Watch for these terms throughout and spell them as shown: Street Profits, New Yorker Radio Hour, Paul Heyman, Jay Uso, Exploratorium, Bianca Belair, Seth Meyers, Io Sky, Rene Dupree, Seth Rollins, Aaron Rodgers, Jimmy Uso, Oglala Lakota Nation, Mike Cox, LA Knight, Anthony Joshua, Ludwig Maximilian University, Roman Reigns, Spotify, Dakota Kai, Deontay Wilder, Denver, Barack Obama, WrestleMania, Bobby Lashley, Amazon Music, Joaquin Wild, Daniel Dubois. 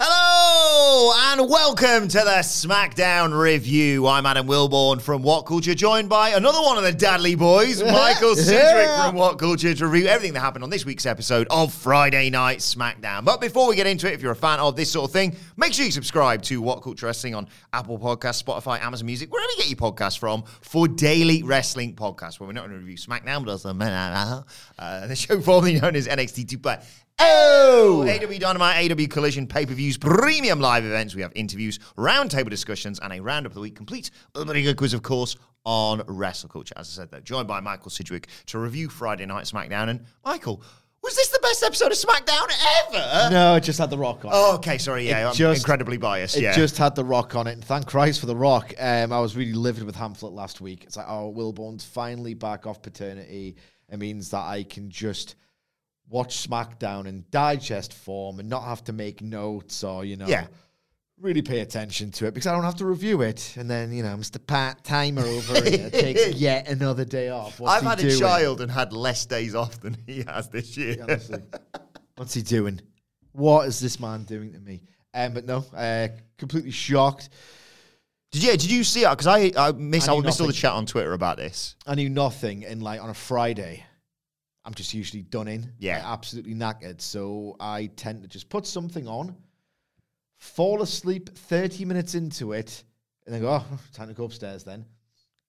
Hello and welcome to the SmackDown Review. I'm Adam Wilbourn from What Culture, joined by another one of the Dadley boys, Michael Sidgwick from What Culture, to review everything that happened on this week's episode of Friday Night SmackDown. But before we get into it, if you're a fan of this sort of thing, make sure you subscribe to What Culture Wrestling on Apple Podcasts, Spotify, Amazon Music, wherever you get your podcasts from, for daily wrestling podcasts, where we're not going to review SmackDown, but also the show formerly known as NXT 2.0. Oh! AEW Dynamite, AEW Collision, pay-per-views, premium live events. We have interviews, roundtable discussions, and a roundup of the week complete. A pretty good quiz, of course, on Wrestle Culture. As I said, though, joined by Michael Sidgwick to review Friday Night SmackDown. And Michael, was this the best episode of SmackDown ever? No, it just had The Rock on it. Oh, okay, sorry, yeah, I'm incredibly biased. It just had The Rock on it, and thank Christ for The Rock. I was really livid with Hamlet last week. It's like, oh, Wilbourn's finally back off paternity. It means that I can just watch SmackDown in digest form and not have to make notes or, really pay attention to it because I don't have to review it. And then, Mr. Part-Timer over here takes yet another day off. What's I've had doing? A child and had less days off than he has this year. Honestly, what's he doing? What is this man doing to me? But no, completely shocked. Did you see it? Because I missed all the chat on Twitter about this. I knew nothing, and on a Friday, I'm just usually done in. Yeah. Absolutely knackered. So I tend to just put something on, fall asleep 30 minutes into it, and then go, time to go upstairs then.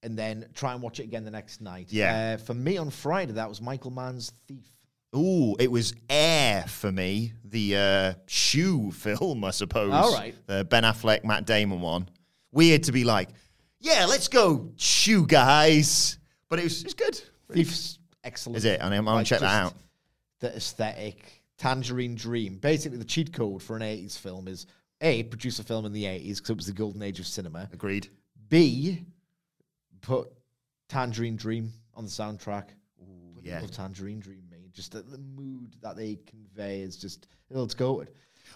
And then try and watch it again the next night. Yeah. For me on Friday, that was Michael Mann's Thief. Ooh, it was Air for me, the shoe film, I suppose. All right. The Ben Affleck, Matt Damon one. Weird to be like, yeah, let's go shoe guys. But it was good. Thief's excellent. Is it? I mean, I'm going to check that out. The aesthetic, Tangerine Dream. Basically, the cheat code for an 80s film is, A, produce a film in the 80s because it was the golden age of cinema. Agreed. B, put Tangerine Dream on the soundtrack. Ooh, yeah. I love Tangerine Dream, mate. Just the mood that they convey is just, it's goated.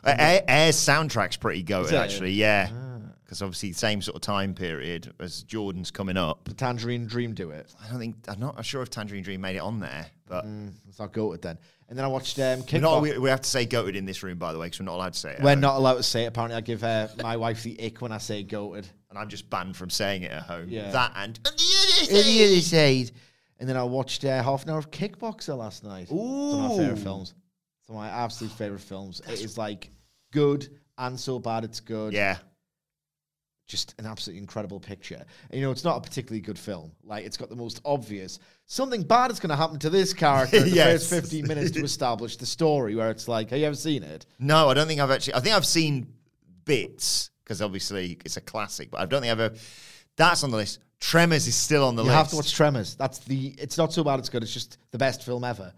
Air's soundtrack's pretty goated, actually, yeah. Because obviously the same sort of time period as Jordan's coming up. Did Tangerine Dream do it? I'm not sure if Tangerine Dream made it on there, but it's not goated then. And then I watched Kickboxer. We have to say goated in this room, by the way, because we're not allowed to say it. We're not allowed to say it. Apparently I give my wife the ick when I say goated. And I'm just banned from saying it at home. Yeah. That and the other side. And then I watched half an hour of Kickboxer last night. Ooh. It's one of my favourite films. It's one of my absolute favourite films. It is good and so bad it's good. Yeah. Just an absolutely incredible picture. And, it's not a particularly good film. It's got the most obvious. Something bad is going to happen to this character in the first 15 minutes to establish the story, where it's have you ever seen it? No, I don't think I've actually. I think I've seen bits, because obviously it's a classic, but I don't think I've ever. That's on the list. Tremors is still on the list. You have to watch Tremors. It's not so bad it's good. It's just the best film ever.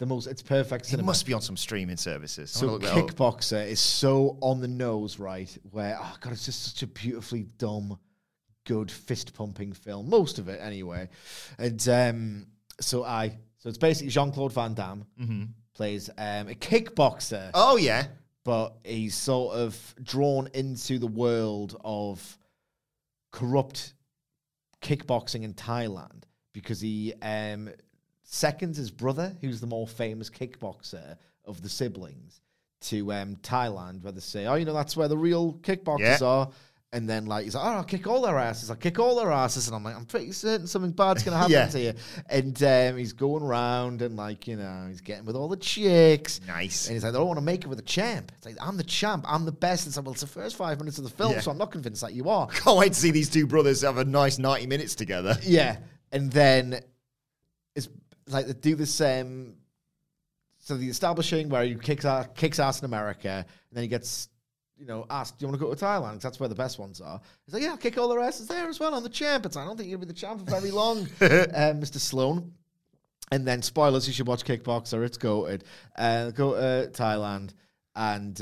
It's perfect cinema. It must be on some streaming services. So Kickboxer is so on the nose, right, where, oh God, it's just such a beautifully dumb, good, fist-pumping film. Most of it, anyway. And so it's basically Jean-Claude Van Damme plays a kickboxer. Oh, yeah. But he's sort of drawn into the world of corrupt kickboxing in Thailand because he seconds his brother, who's the more famous kickboxer of the siblings, to Thailand, where they say, that's where the real kickboxers are. And then, he's like, I'll kick all their asses. I'll kick all their asses. And I'm like, I'm pretty certain something bad's going to happen to you. And he's going round and, he's getting with all the chicks. Nice. And he's like, I don't want to make it with a champ. It's like, I'm the champ. I'm the best. It's like, well, it's the first 5 minutes of the film, so I'm not convinced that you are. Can't wait to see these two brothers have a nice 90 minutes together. Yeah. And then they do this So the establishing where he kicks ass in America, and then he gets, you know, asked, do you want to go to Thailand? Because that's where the best ones are. He's like, yeah, I'll kick all the asses there as well. I'm the champ. It's like, I don't think you'll be the champ for very long, Mr. Sloan. And then, spoilers, you should watch Kickboxer. It's goated. Go to Thailand, and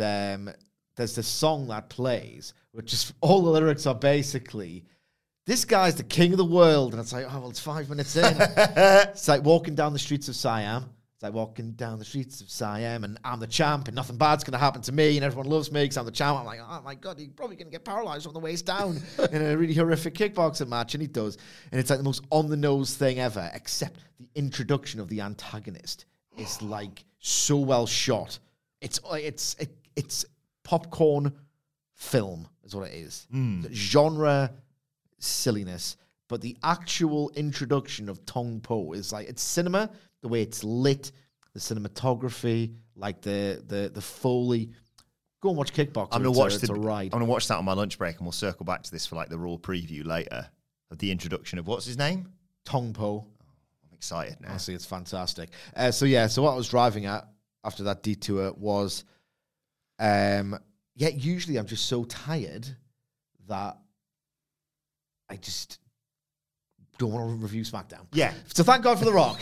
there's this song that plays, which is, all the lyrics are basically, this guy's the king of the world. And it's like, oh, well, it's 5 minutes in. It's like walking down the streets of Siam. It's like walking down the streets of Siam, and I'm the champ, and nothing bad's going to happen to me, and everyone loves me because I'm the champ. I'm like, oh, my God, he's probably going to get paralyzed on the waist down in a really horrific kickboxing match, and he does. And it's like the most on-the-nose thing ever, except the introduction of the antagonist is, like, so well shot. It's popcorn film is what it is. Mm. Genre silliness. But the actual introduction of Tong Po is like, it's cinema, the way it's lit, the cinematography, like the Foley. Go and watch Kickboxer. I'm going to watch that on my lunch break, and we'll circle back to this for like the Raw preview later of the introduction of, what's his name? Tong Po. Oh, I'm excited now. Honestly, it's fantastic. So what I was driving at after that detour was, usually I'm just so tired that I just don't want to review SmackDown. Yeah. So thank God for The Rock.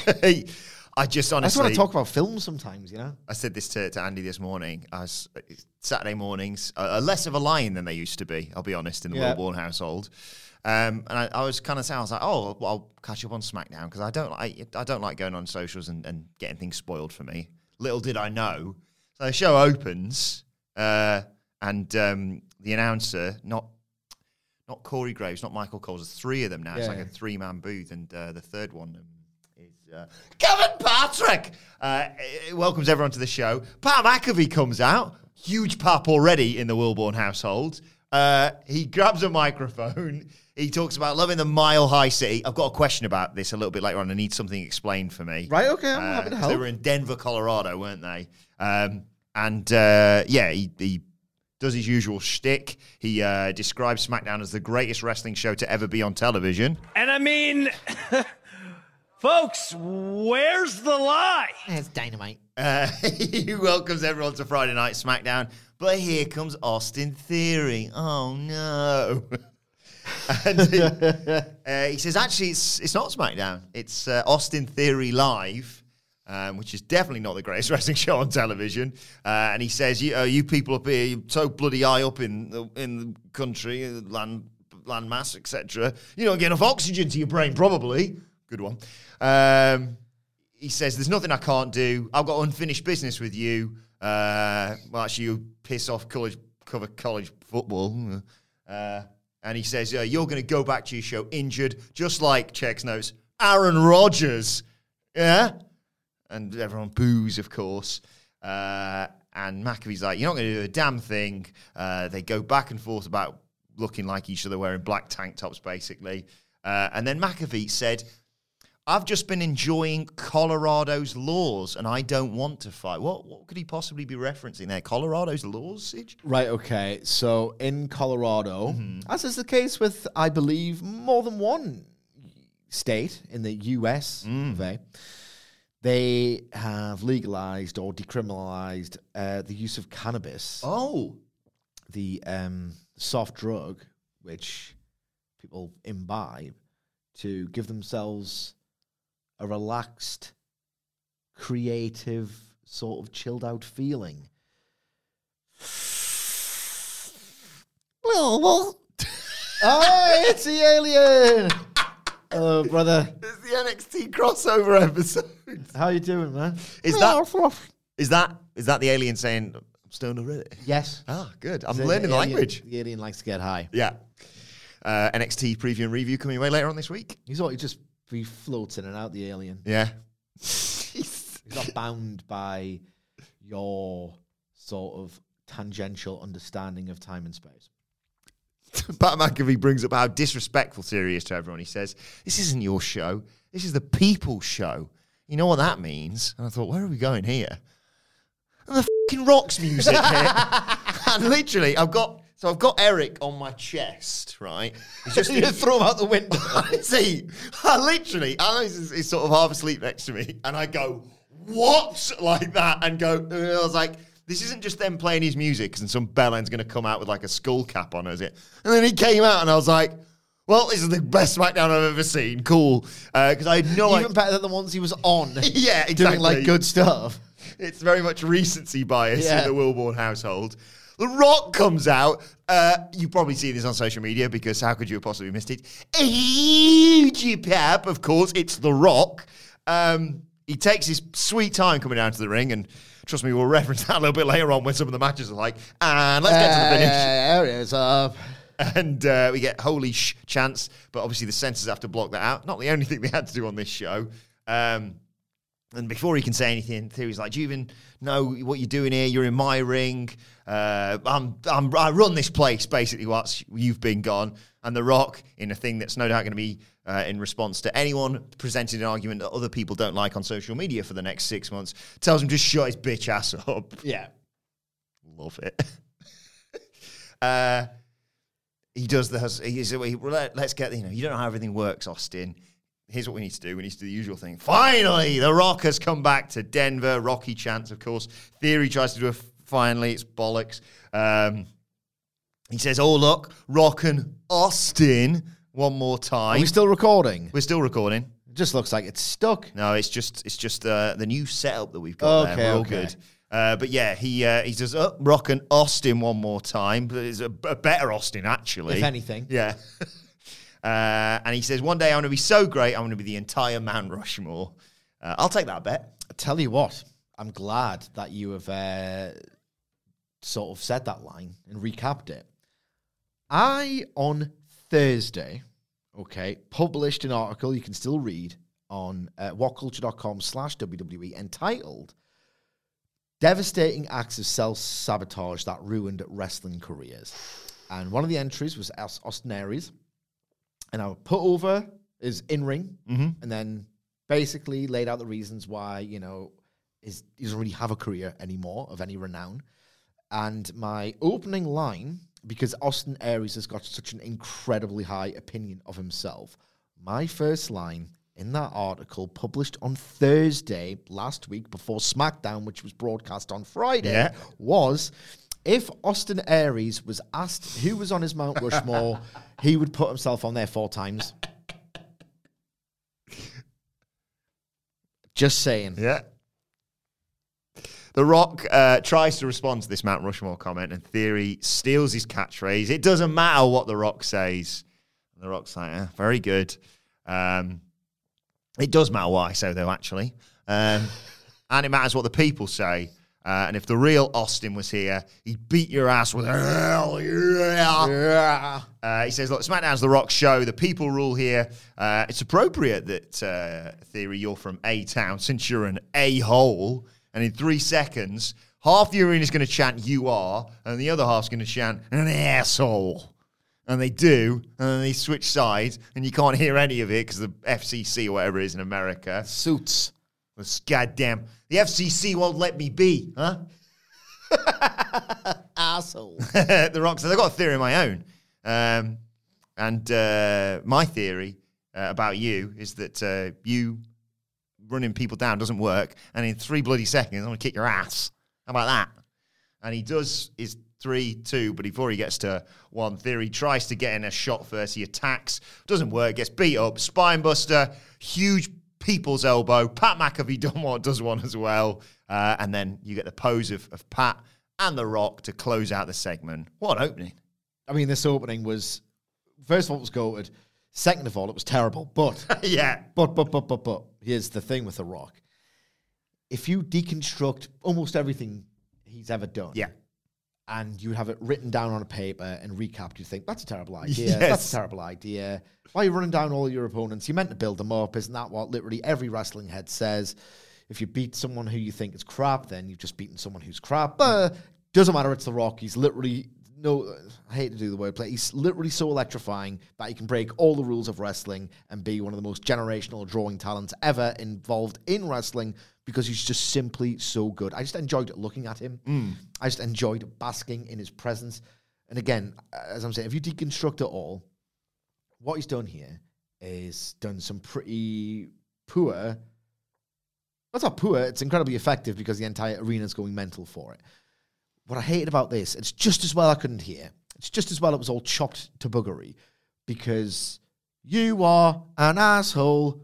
I just want to talk about films sometimes, you know? I said this to Andy this morning. Saturday mornings are less of a line than they used to be, I'll be honest, in the Wilbourn household. And I was kind of saying, I was like, oh, well, I'll catch up on SmackDown, because I don't like going on socials and getting things spoiled for me. Little did I know. So the show opens, and the announcer, not Corey Graves, not Michael Cole. There's three of them now. Yeah. It's like a three-man booth, and the third one is Kevin Patrick. It welcomes everyone to the show. Pat McAfee comes out, huge pap already in the Wilbourn household. He grabs a microphone. He talks about loving the mile-high city. I've got a question about this a little bit later on. I need something explained for me. Right, okay, I'm happy to help. They were in Denver, Colorado, weren't they? He does his usual shtick. He describes SmackDown as the greatest wrestling show to ever be on television. And I mean, folks, where's the lie? It's dynamite. He welcomes everyone to Friday Night SmackDown, but here comes Austin Theory. Oh, no. And he says, actually, it's not SmackDown. It's Austin Theory Live. Which is definitely not the greatest wrestling show on television. And he says, you people up here, you're so bloody high up in the country, land mass, etc. You don't get enough oxygen to your brain, probably. Good one. He says, there's nothing I can't do. I've got unfinished business with you. You piss off college football. And he says, you're going to go back to your show injured, just like, checks notes, Aaron Rodgers. Yeah? And everyone boos, of course. And McAfee's like, you're not going to do a damn thing. They go back and forth about looking like each other, wearing black tank tops, basically. And then McAfee said, I've just been enjoying Colorado's laws, and I don't want to fight. What could he possibly be referencing there? Colorado's laws, Sidge? Right, okay. So in Colorado, as is the case with, I believe, more than one state in the U.S., they have legalized or decriminalized the use of cannabis. Oh. The soft drug, which people imbibe to give themselves a relaxed, creative, sort of chilled-out feeling. Oh, it's the alien! Oh, brother. It's the NXT crossover episode. How you doing, man? Is that the alien saying, I'm stoned already? Yes. Ah, good. I'm learning language. The alien likes to get high. Yeah. NXT preview and review coming away later on this week. He's ought to just be floating and out, the alien. Yeah. He's not bound by your sort of tangential understanding of time and space. Pat McAfee brings up how disrespectful Siri is to everyone. He says, this isn't your show. This is the people's show. You know what that means? And I thought, where are we going here? And the fucking Rock's music hit. And literally, I've got Eric on my chest, right? He's just going to throw him out the window. See, I literally, Alice is sort of half asleep next to me, and I go, what? Like that, and go, I was like, this isn't just them playing his music and some bellend's going to come out with like a skull cap on, is it? And then he came out and I was like, well, this is the best SmackDown I've ever seen. Cool. Because I had no idea. Even better than the ones he was on. Yeah, exactly. Doing like good stuff. It's very much recency bias in the Wilbourn household. The Rock comes out. You probably see this on social media because how could you have possibly missed it? A huge pap, of course. It's The Rock. He takes his sweet time coming down to the ring, and trust me, we'll reference that a little bit later on when some of the matches are like, and let's get to the finish. There it is. And we get holy sh chance, but obviously the censors have to block that out. Not the only thing they had to do on this show. And before he can say anything, Theory's like, do you even know what you're doing here? You're in my ring. I run this place, basically, whilst you've been gone. And The Rock, in a thing that's no doubt going to be in response to anyone presenting an argument that other people don't like on social media for the next 6 months, tells him to shut his bitch ass up. Yeah. Love it. He does the... Let's get... You don't know how everything works, Austin. Here's what we need to do. We need to do the usual thing. Finally, The Rock has come back to Denver. Rocky chants, of course. Theory tries to do a finally. It's bollocks. He says, oh, look, Rock and Austin one more time. Are we still recording? We're still recording. It just looks like it's stuck. No, it's just the new setup that we've got there. We're all good. But yeah, he says, oh, Rock and Austin one more time. But it's a better Austin, actually. If anything. Yeah. And he says, one day I'm going to be so great, I'm going to be the entire Mount Rushmore. I'll take that bet. I tell you what, I'm glad that you have sort of said that line and recapped it. I, on Thursday, published an article you can still read on whatculture.com/WWE entitled... Devastating acts of self-sabotage that ruined wrestling careers. And one of the entries was Austin Aries. And our put over is in-ring. Mm-hmm. And then basically laid out the reasons why, you know, he doesn't really have a career anymore of any renown. And my opening line, because Austin Aries has got such an incredibly high opinion of himself, my first line in that article published on Thursday last week before SmackDown, which was broadcast on Friday, was, if Austin Aries was asked who was on his Mount Rushmore, he would put himself on there 4 times. Just saying. Yeah. The Rock tries to respond to this Mount Rushmore comment, and Theory steals his catchphrase. It doesn't matter what The Rock says. And The Rock's like, very good. It does matter what I say, though, actually. And it matters what the people say. And if the real Austin was here, he'd beat your ass with he says, look, SmackDown's The Rock show. The people rule here. It's appropriate that, Theory, you're from A-Town since you're an A-hole. And in 3 seconds, half the arena is going to chant, you are, and the other half's going to chant, an asshole. And they do, and then they switch sides, and you can't hear any of it because the FCC or whatever it is in America. Suits. This goddamn... The FCC won't let me be, huh? Asshole. The Rock says, I've got a theory of my own. My theory about you is that you running people down doesn't work, and in 3 bloody seconds, I'm going to kick your ass. How about that? And he does his... 3, 2, but before he gets to 1, Theory tries to get in a shot first. He attacks, doesn't work, gets beat up, spine buster, huge people's elbow. Pat McAfee does one as well. And then you get the pose of Pat and The Rock to close out the segment. What an opening. I mean, this opening was, first of all, it was goated. Second of all, it was terrible. But, but, here's the thing with The Rock. If you deconstruct almost everything he's ever done. Yeah. And you have it written down on a paper and recapped, you think, that's a terrible idea. Yes. That's a terrible idea. Why are you running down all your opponents? You meant to build them up. Isn't that what literally every wrestling head says? If you beat someone who you think is crap, then you've just beaten someone who's crap. But doesn't matter, it's The Rock. He's literally, no, I hate to do the wordplay, he's literally so electrifying that he can break all the rules of wrestling and be one of the most generational drawing talents ever involved in wrestling, because he's just simply so good. I just enjoyed looking at him. I just enjoyed basking in his presence. And again, as I'm saying, if you deconstruct it all, what he's done here is done some pretty poor That's not poor. It's incredibly effective because the entire arena is going mental for it. What I hated about this, it's just as well I couldn't hear. It's just as well it was all chopped to buggery because you are an asshole.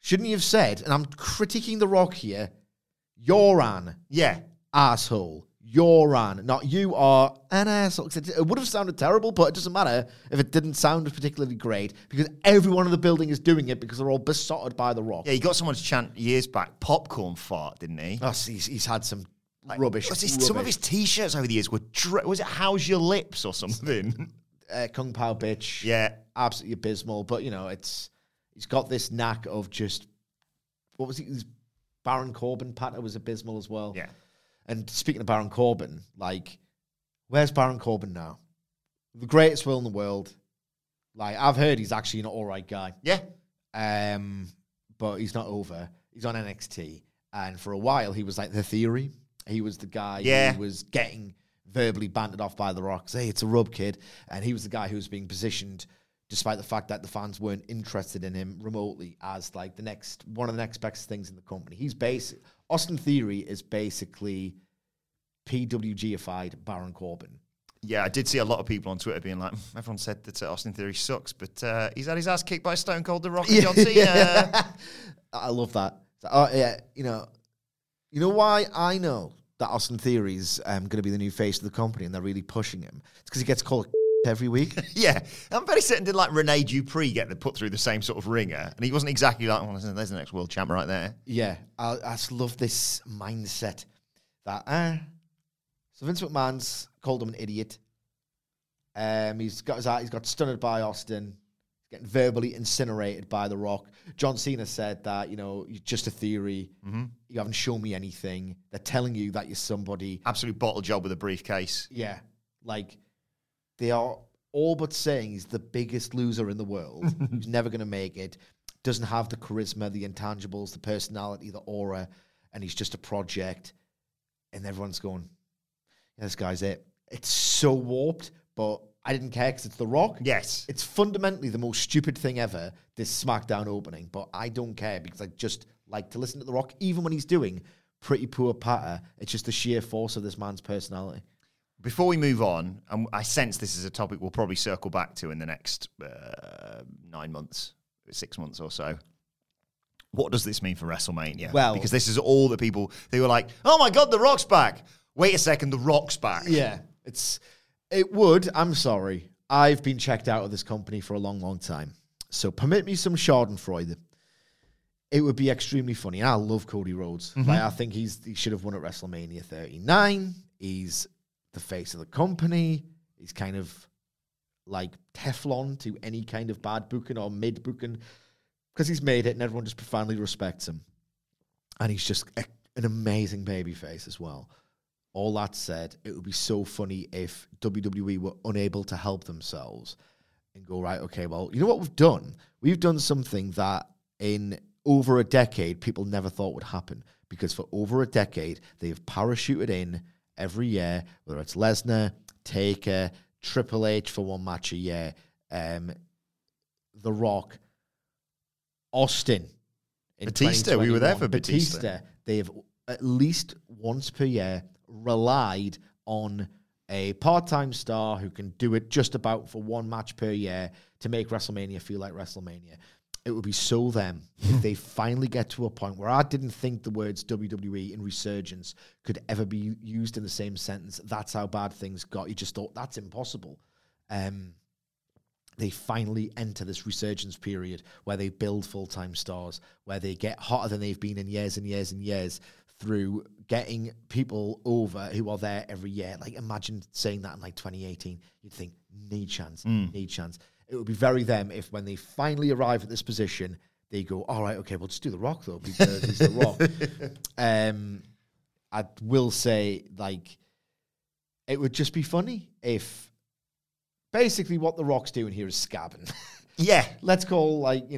Shouldn't you have said, and I'm critiquing The Rock here, you're an asshole. You're an, not you are an asshole. It would have sounded terrible, but it doesn't matter if it didn't sound particularly great because everyone in the building is doing it because they're all besotted by The Rock. Yeah, he got someone to chant years back, popcorn fart, didn't he? Oh, he's had some... like, rubbish. Some of his t-shirts over the years were... was it How's Your Lips or something? Kung Pao Bitch. Yeah. Absolutely abysmal. But, you know, it's... he's got this knack of just... what was he? His Baron Corbin patter was abysmal as well. Yeah. And speaking of Baron Corbin, like, where's Baron Corbin now? The greatest will in the world. Like, I've heard he's actually an all right guy. Yeah. But he's not over. He's on NXT. And for a while, he was like The Theory... he was the guy who was getting verbally bantered off by The Rock. Hey, it's a rub, kid. And he was the guy who was being positioned, despite the fact that the fans weren't interested in him remotely, as like the next one of the next best things in the company. He's Austin Theory is basically PWG-ified Baron Corbin. Yeah, I did see a lot of people on Twitter being like, everyone said that Austin Theory sucks, but he's had his ass kicked by Stone Cold, The Rock, and John Cena. I love that. Oh, yeah, you know why I know that Austin Theory's going to be the new face of the company and they're really pushing him? It's because he gets called every week. Yeah. I'm very certain did like Rene Dupree get put through the same sort of ringer? And he wasn't exactly like, well, there's the next world champ right there. Yeah. I just love this mindset that, so Vince McMahon's called him an idiot. He's got stunned by Austin, getting verbally incinerated by The Rock. John Cena said that, you know, you're just a theory. Mm-hmm. You haven't shown me anything. They're telling you that you're somebody. Absolute bottle job with a briefcase. Yeah. Like, they are all but saying he's the biggest loser in the world. He's never going to make it. Doesn't have the charisma, the intangibles, the personality, the aura. And he's just a project. And everyone's going, yeah, this guy's it. It's so warped, but... I didn't care because it's The Rock. Yes. It's fundamentally the most stupid thing ever, this SmackDown opening, but I don't care because I just like to listen to The Rock, even when he's doing pretty poor patter. It's just the sheer force of this man's personality. Before we move on, I sense this is a topic we'll probably circle back to in the next 6 months or so. What does this mean for WrestleMania? Well, because this is all the people, they were like, oh my God, The Rock's back. Wait a second, The Rock's back. Yeah, It would, I'm sorry. I've been checked out of this company for a long, long time. So permit me some schadenfreude. It would be extremely funny. And I love Cody Rhodes. Mm-hmm. Like, I think he should have won at WrestleMania 39. He's the face of the company. He's kind of like Teflon to any kind of bad booking or mid-booking because he's made it and everyone just profoundly respects him. And he's just an amazing babyface as well. All that said, it would be so funny if WWE were unable to help themselves and go, right, okay, well, you know what we've done? We've done something that in over a decade people never thought would happen because for over a decade they've parachuted in every year, whether it's Lesnar, Taker, Triple H for one match a year, The Rock, Austin. Batista, we were there for Batista. They've at least once per year relied on a part-time star who can do it just about for one match per year to make WrestleMania feel like WrestleMania. It would be so them if they finally get to a point where I didn't think the words WWE and resurgence could ever be used in the same sentence. That's how bad things got. You just thought, that's impossible. They finally enter this resurgence period where they build full-time stars, where they get hotter than they've been in years and years and years, through getting people over who are there every year. Like, imagine saying that in, like, 2018. You'd think, no chance. It would be very them if when they finally arrive at this position, they go, all right, okay, we'll just do The Rock, though, because he's The Rock. I will say, like, it would just be funny if basically what The Rock's doing here is scabbing. Yeah. Let's call it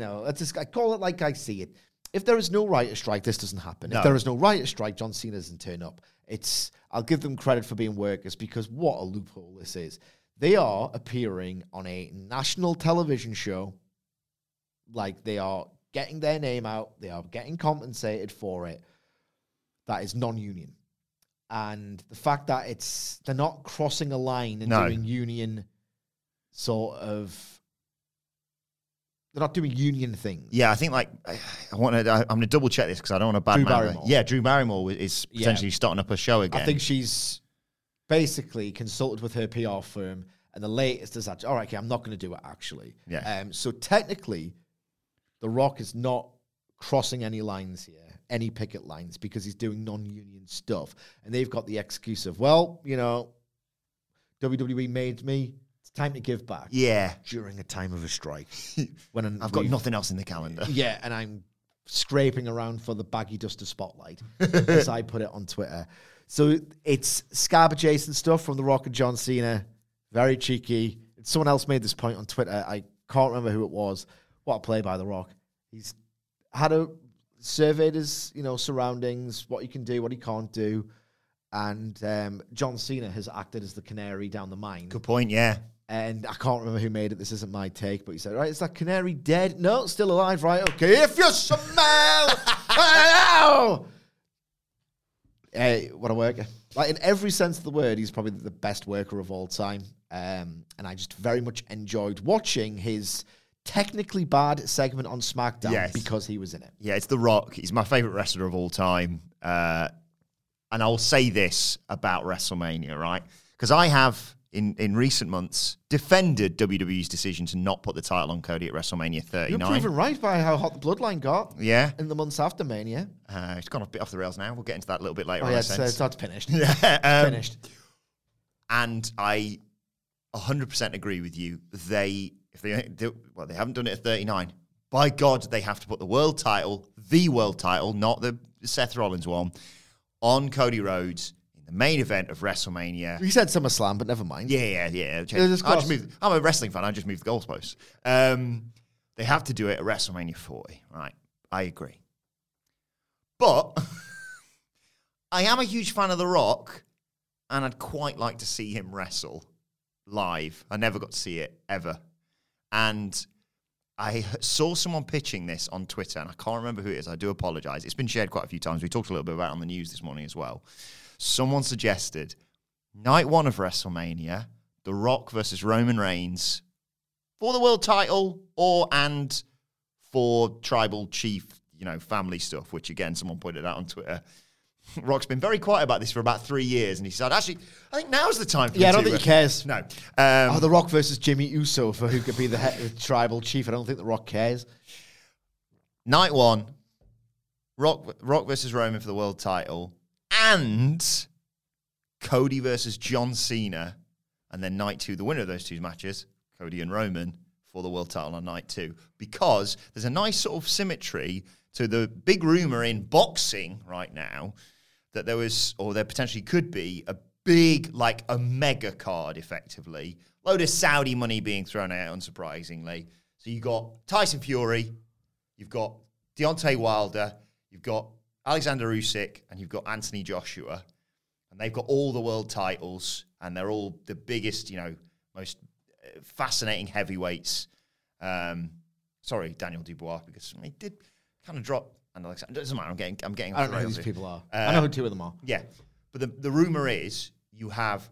like I see it. If there is no writer strike, this doesn't happen. No. If there is no writer strike, John Cena doesn't turn up. I'll give them credit for being workers because what a loophole this is. They are appearing on a national television show. Like, they are getting their name out. They are getting compensated for it. that is non-union. And the fact that it's they're not crossing a line and doing union sort of... They're not doing union things. Yeah, I think like I'm going to double check this because I don't want to badmouth. Drew Barrymore. Yeah, Drew Barrymore is potentially starting up a show again. I think she's basically consulted with her PR firm, and the latest is actually, all right, okay, I'm not going to do it actually. Yeah. So technically, The Rock is not crossing any lines here, any picket lines, because he's doing non-union stuff, and they've got the excuse of, well, you know, WWE made me. It's time to give back. Yeah. During a time of a strike. When I've got nothing else in the calendar. Yeah, and I'm scraping around for the baggy duster spotlight, as I put it on Twitter. So it's scab adjacent stuff from The Rock and John Cena. Very cheeky. Someone else made this point on Twitter. I can't remember who it was. What a play by The Rock. He's had a surveyed his, you know, surroundings, what he can do, what he can't do. And John Cena has acted as the canary down the mine. Good point, yeah. And I can't remember who made it. This isn't my take, but he said, right, is that canary dead? No, still alive, right? Okay, if you smell... Hey, what a worker. Like, in every sense of the word, he's probably the best worker of all time. And I just very much enjoyed watching his technically bad segment on SmackDown because he was in it. Yeah, it's The Rock. He's my favorite wrestler of all time. And I'll say this about WrestleMania, right? Because I have... In recent months, defended WWE's decision to not put the title on Cody at WrestleMania 39. You're proven right by how hot the Bloodline got. Yeah. In the months after Mania. It's gone a bit off the rails now. We'll get into that a little bit later. Oh, yeah, it's finished. Yeah, finished. And I 100% agree with you. They haven't done it at 39. By God, they have to put the world title, not the Seth Rollins one, on Cody Rhodes. The main event of WrestleMania. You said SummerSlam, but never mind. Yeah. I'm a wrestling fan. I just moved the goalposts. They have to do it at WrestleMania 40. Right. I agree. But I am a huge fan of The Rock, and I'd quite like to see him wrestle live. I never got to see it, ever. And I saw someone pitching this on Twitter, and I can't remember who it is. I do apologize. It's been shared quite a few times. We talked a little bit about it on the news this morning as well. Someone suggested night one of WrestleMania, The Rock versus Roman Reigns for the world title and for tribal chief, you know, family stuff, which again, someone pointed out on Twitter. Rock's been very quiet about this for about 3 years, and he said, actually, I think now's the time for I don't think he cares. No. The Rock versus Jimmy Uso for who could be the tribal chief. I don't think The Rock cares. Night one, Rock versus Roman for the world title. And Cody versus John Cena. And then night two, the winner of those two matches, Cody and Roman, for the world title on night two. Because there's a nice sort of symmetry to the big rumor in boxing right now that there potentially could be a big, like a mega card effectively. Load of Saudi money being thrown out, unsurprisingly. So you've got Tyson Fury, you've got Deontay Wilder, you've got Alexander Usyk, and you've got Anthony Joshua, and they've got all the world titles, and they're all the biggest, you know, most fascinating heavyweights. Sorry, Daniel Dubois, because he did kind of drop. And Alexander, it doesn't matter. I don't know who these people are. I know who two of them are. Yeah, but the rumor is you have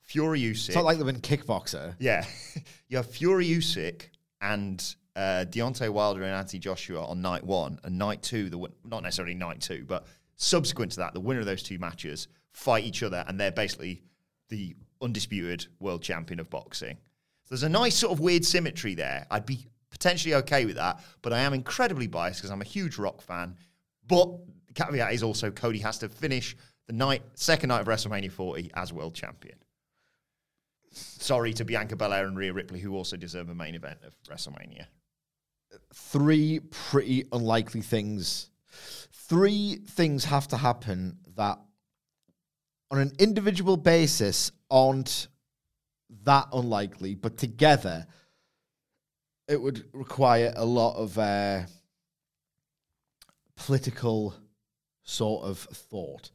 Fury Usyk. It's not like they've been Kickboxer. Yeah, you have Fury Usyk and. Deontay Wilder and Anthony Joshua on night one, and night two, not necessarily night two, but subsequent to that, the winner of those two matches fight each other, and they're basically the undisputed world champion of boxing. So there's a nice sort of weird symmetry there. I'd be potentially okay with that, but I am incredibly biased because I'm a huge Rock fan. But the caveat is also Cody has to finish the second night of WrestleMania 40 as world champion. Sorry to Bianca Belair and Rhea Ripley, who also deserve a main event of WrestleMania. Three things have to happen that on an individual basis aren't that unlikely, but together it would require a lot of political sort of thought.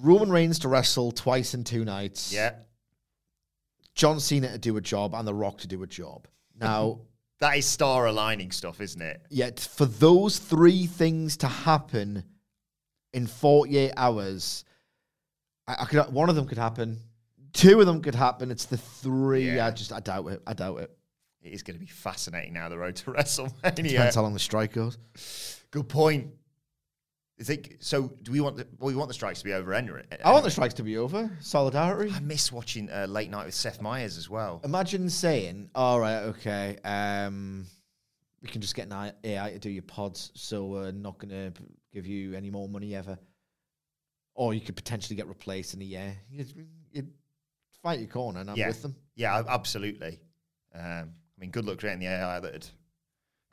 Roman Reigns to wrestle twice in two nights. Yeah. John Cena to do a job and The Rock to do a job. Now... That is star aligning stuff, isn't it? Yet for those three things to happen in 48 hours, I could, one of them could happen. Two of them could happen. It's the three. Yeah. I doubt it. I doubt it. It is going to be fascinating now, the road to WrestleMania. Depends how long the strike goes. Good point. I think, so do we want the, well, you want the strikes to be over anyway. I want the strikes to be over. Solidarity. I miss watching Late Night with Seth Meyers as well. Imagine saying, all right, okay, we can just get an AI to do your pods, so we're not going to give you any more money ever. Or you could potentially get replaced in a year. You'd fight your corner, and I'm with them. Yeah, absolutely. I mean, good luck creating the AI that would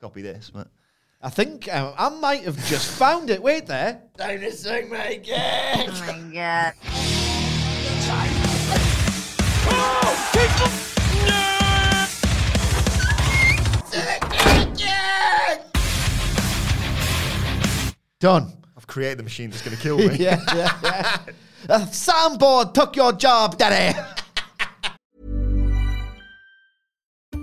copy this, but... I think I might have just found it. Wait there. Time to sing my gig. Oh, my God. Oh, people. No. Sing my gig. Done. I've created the machine that's going to kill me. Yeah. A soundboard took your job, Daddy.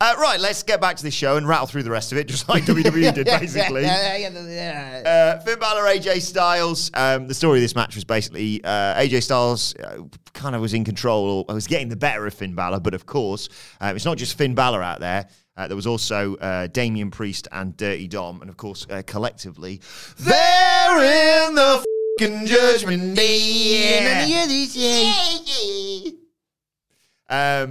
Right, let's get back to the show and rattle through the rest of it, just like WWE did, basically. Finn Balor, AJ Styles. The story of this match was basically AJ Styles kind of was in control. I was getting the better of Finn Balor, but of course, it's not just Finn Balor out there. There was also Damian Priest and Dirty Dom, and of course, collectively, they're in the fucking Judgment Day. Yeah.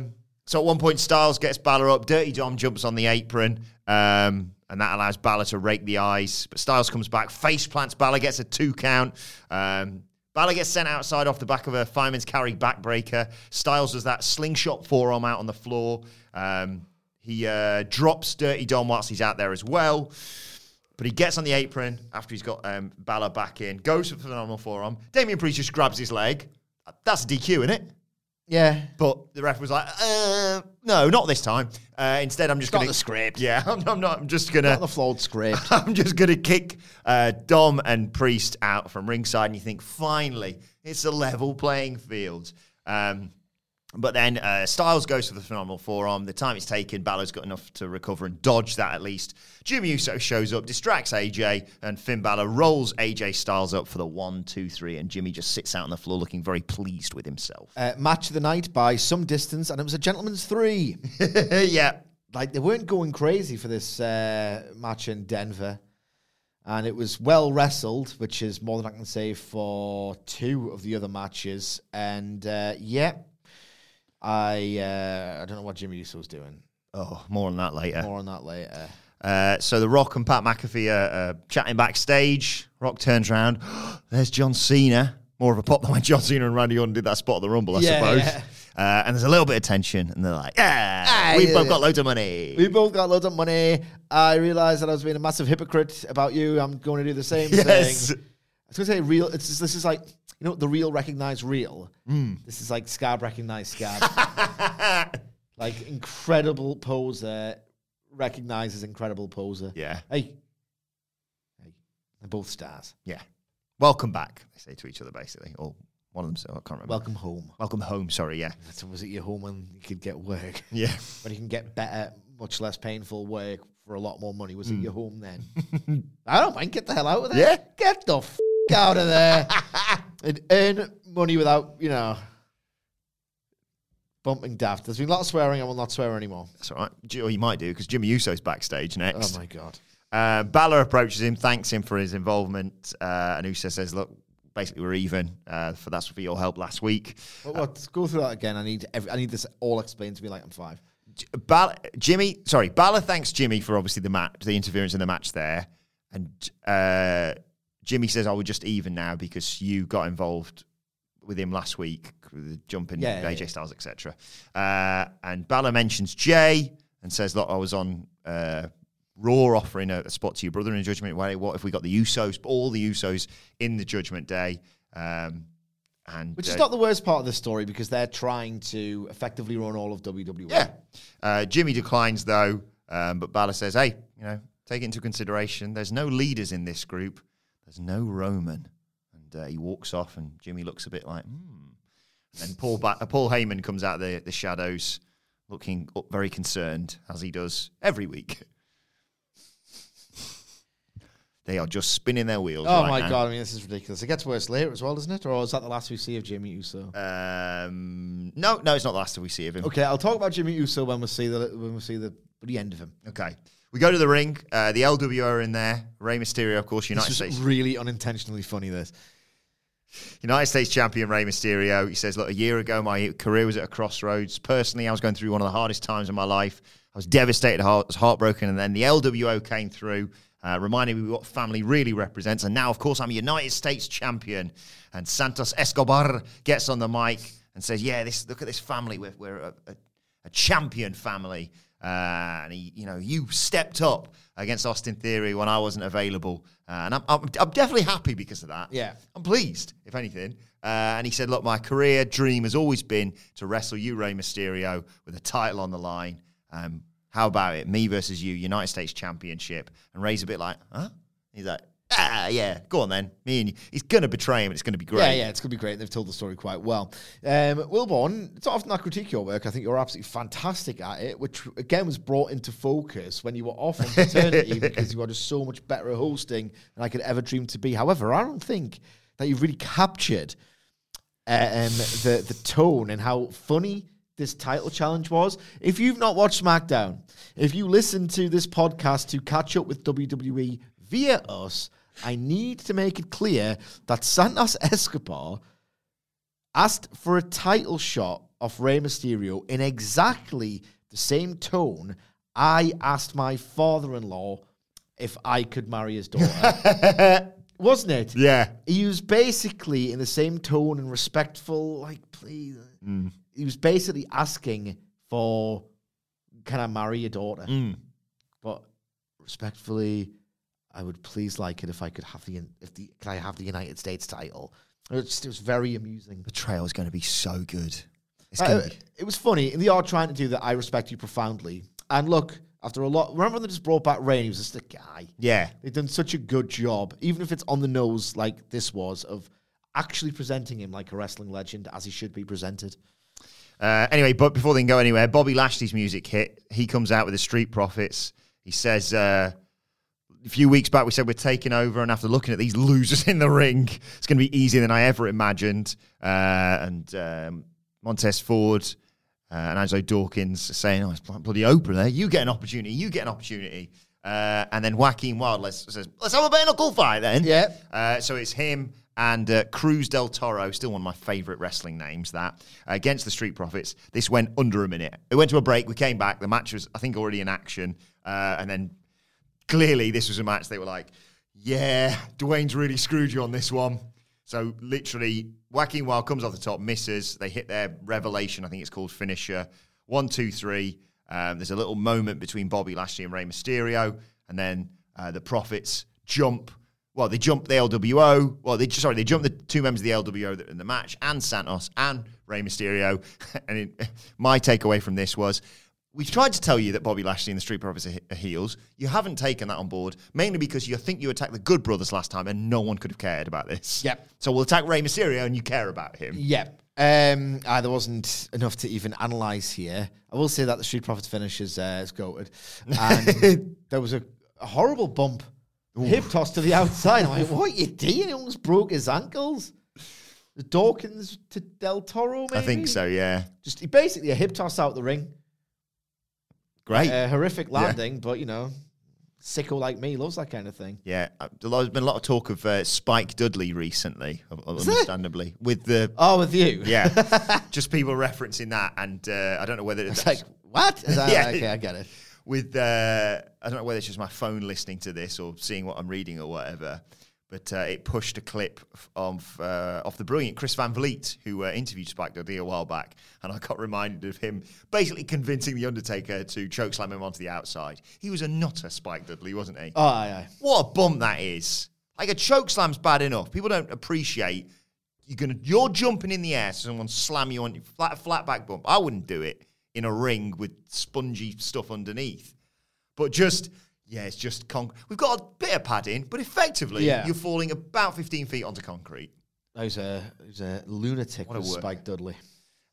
So at one point, Styles gets Balor up. Dirty Dom jumps on the apron, and that allows Balor to rake the eyes. But Styles comes back, face plants Balor, gets a 2 count. Balor gets sent outside off the back of a fireman's carry backbreaker. Styles does that slingshot forearm out on the floor. He drops Dirty Dom whilst he's out there as well. But he gets on the apron after he's got Balor back in, goes for the phenomenal forearm. Damian Priest just grabs his leg. That's a DQ, isn't it? Yeah. But the ref was like, no, not this time. Instead, I'm just going to... Got the script. Yeah, I'm just going to... Got the flawed script. I'm just going to kick Dom and Priest out from ringside, and you think, finally, it's a level playing field. But then Styles goes for the phenomenal forearm. The time it's taken, Balor's got enough to recover and dodge that at least. Jimmy Uso shows up, distracts AJ, and Finn Balor rolls AJ Styles up for the 1, 2, 3, and Jimmy just sits out on the floor looking very pleased with himself. Match of the night by some distance, and it was a gentleman's 3. Yeah. Like, they weren't going crazy for this match in Denver, and it was well wrestled, which is more than I can say for 2 of the other matches, and I don't know what Jimmy Uso's doing. Oh, more on that later. So The Rock and Pat McAfee are chatting backstage. Rock turns around. There's John Cena. More of a pop than when John Cena and Randy Orton did that spot at the Rumble, I suppose. Yeah. And there's a little bit of tension. And they're like, we've both got loads of money. I realised that I was being a massive hypocrite about you. I'm going to do the same thing. I was going to say real. This is like... You know, the real recognize real. Mm. This is like scab recognize scab. Like incredible poser recognizes incredible poser. Yeah. Hey, They're both stars. Yeah. Welcome back, they say to each other, basically. Or one of them, so I can't remember. Welcome home. Welcome home, sorry, yeah. So was it your home when you could get work? Yeah. When you can get better, much less painful work for a lot more money. Was it your home then? I don't mind. Get the hell out of there. Yeah. Get the f*** out of there. And earn money without, you know, bumping daft. There's been a lot of swearing. I will not swear anymore. That's all right. Or you might do, because Jimmy Uso's backstage next. Oh, my God. Balor approaches him, thanks him for his involvement, and Uso says, look, basically we're even, that's for your help last week. Let's go through that again. I need this all explained to me like I'm five. Balor thanks Jimmy for obviously the interference in the match there, and Jimmy says, we're just even now because you got involved with him last week, with the jumping AJ Styles, etc. And Balor mentions Jay and says, look, I was on... Raw offering a spot to your brother in a Judgment Day. What if we got the Usos, all the Usos in the Judgment Day? Which is not the worst part of the story, because they're trying to effectively run all of WWE. Yeah. Jimmy declines, though, but Balor says, hey, you know, take it into consideration. There's no leaders in this group. There's no Roman. And he walks off, and Jimmy looks a bit like, And then Paul Heyman comes out of the shadows, looking up very concerned, as he does every week. They are just spinning their wheels. Oh, my God. I mean, this is ridiculous. It gets worse later as well, doesn't it? Or is that the last we see of Jimmy Uso? No, it's not the last we see of him. Okay, I'll talk about Jimmy Uso when we see the end of him. Okay. We go to the ring. The LWO are in there. Rey Mysterio, of course, United States. This is really unintentionally funny, this. United States champion Rey Mysterio. He says, look, a year ago, my career was at a crossroads. Personally, I was going through one of the hardest times of my life. I was devastated, heartbroken, and then the LWO came through, reminding me what family really represents. And now, of course, I'm a United States champion. And Santos Escobar gets on the mic and says, look at this family. We're a champion family. And you stepped up against Austin Theory when I wasn't available. And I'm definitely happy because of that. Yeah. I'm pleased, if anything. And he said, look, my career dream has always been to wrestle you, Rey Mysterio, with a title on the line. How about it? Me versus you, United States Championship. And Ray's a bit like, huh? He's like, yeah, go on then. Me and you. He's going to betray him, and it's going to be great. Yeah, it's going to be great. They've told the story quite well. Wilbourn, it's not often I critique your work. I think you're absolutely fantastic at it, which, again, was brought into focus when you were off on paternity because you are just so much better at hosting than I could ever dream to be. However, I don't think that you've really captured the tone and how funny this title challenge was. If you've not watched SmackDown, if you listen to this podcast to catch up with WWE via us, I need to make it clear that Santos Escobar asked for a title shot off Rey Mysterio in exactly the same tone I asked my father-in-law if I could marry his daughter. Wasn't it? Yeah. He was basically in the same tone and respectful, like, please... Mm. He was basically asking for, can I marry your daughter? Mm. But respectfully, I would please like it if I could have can I have the United States title? It was very amusing. The trail is going to be so good. It was funny. And they are trying to do that. I respect you profoundly. And look, after a lot, remember when they just brought back Rey, he was just a guy. Yeah. They've done such a good job, even if it's on the nose like this was, of actually presenting him like a wrestling legend as he should be presented. Anyway, but before they can go anywhere, Bobby Lashley's music hit. He comes out with the Street Profits. He says, a few weeks back we said we're taking over, and after looking at these losers in the ring, it's going to be easier than I ever imagined. And Montez Ford and Angelo Dawkins are saying, it's bloody open there. You get an opportunity. And then Joaquin Wildless says, let's have a bare knuckle fight then. Yeah. So it's him and Cruz del Toro, still one of my favourite wrestling names, that, against the Street Profits. This went under a minute. It went to a break. We came back. The match was, I think, already in action. And then, clearly, this was a match they were like, yeah, Dwayne's really screwed you on this one. So, literally, Joaquin Wild comes off the top, misses. They hit their revelation, I think it's called, finisher. 1, 2, 3. There's a little moment between Bobby Lashley and Rey Mysterio. And then the Profits jump. Well, they jumped the LWO. Well, they jumped the two members of the LWO that in the match, and Santos and Rey Mysterio. And my takeaway from this was, We've tried to tell you that Bobby Lashley and the Street Profits are heels. You haven't taken that on board, mainly because you think you attacked the Good Brothers last time and no one could have cared about this. Yep. So we'll attack Rey Mysterio and you care about him. Yep. There wasn't enough to even analyse here. I will say that the Street Profits finish is goated. And there was a horrible bump. Ooh. Hip toss to the outside. I'm like, what are you doing? He almost broke his ankles. Dawkins to Del Toro, maybe? I think so, yeah. Just basically a hip toss out the ring. Great. Horrific landing, but, you know, sicko like me loves that kind of thing. Yeah. There's been a lot of talk of Spike Dudley recently, understandably. With you? Yeah. Just people referencing that, and I don't know whether... It's like, what? Yeah. Okay, I get it. I don't know whether it's just my phone listening to this or seeing what I'm reading or whatever, but it pushed a clip of the brilliant Chris Van Vliet, who interviewed Spike Dudley a while back, and I got reminded of him basically convincing The Undertaker to chokeslam him onto the outside. He was a nutter, Spike Dudley, wasn't he? Oh, aye. What a bump that is. Like, a chokeslam's bad enough. People don't appreciate you're jumping in the air so someone slam you on your flat back bump. I wouldn't do it in a ring with spongy stuff underneath. But just... yeah, it's just concrete. We've got a bit of padding, but effectively, you're falling about 15 feet onto concrete. That was a lunatic, Spike Dudley.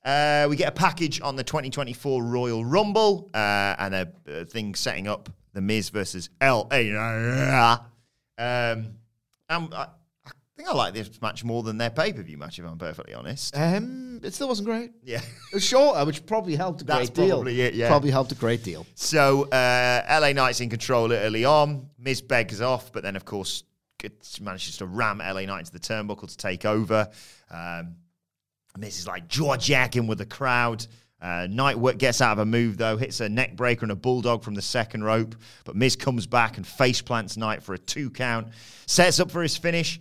We get a package on the 2024 Royal Rumble and a thing setting up The Miz versus LA Knight. I think I like this match more than their pay-per-view match, if I'm perfectly honest. It still wasn't great. Yeah. It was shorter, which probably helped a great deal. That's probably it, yeah. Probably helped a great deal. So, LA Knight's in control early on. Miz begs off, but then, of course, manages to ram LA Knight into the turnbuckle to take over. Miz is, like, jaw-jacking with the crowd. Knight gets out of a move, though, hits a neck breaker and a bulldog from the second rope, but Miz comes back and face plants Knight for a 2 count, sets up for his finish.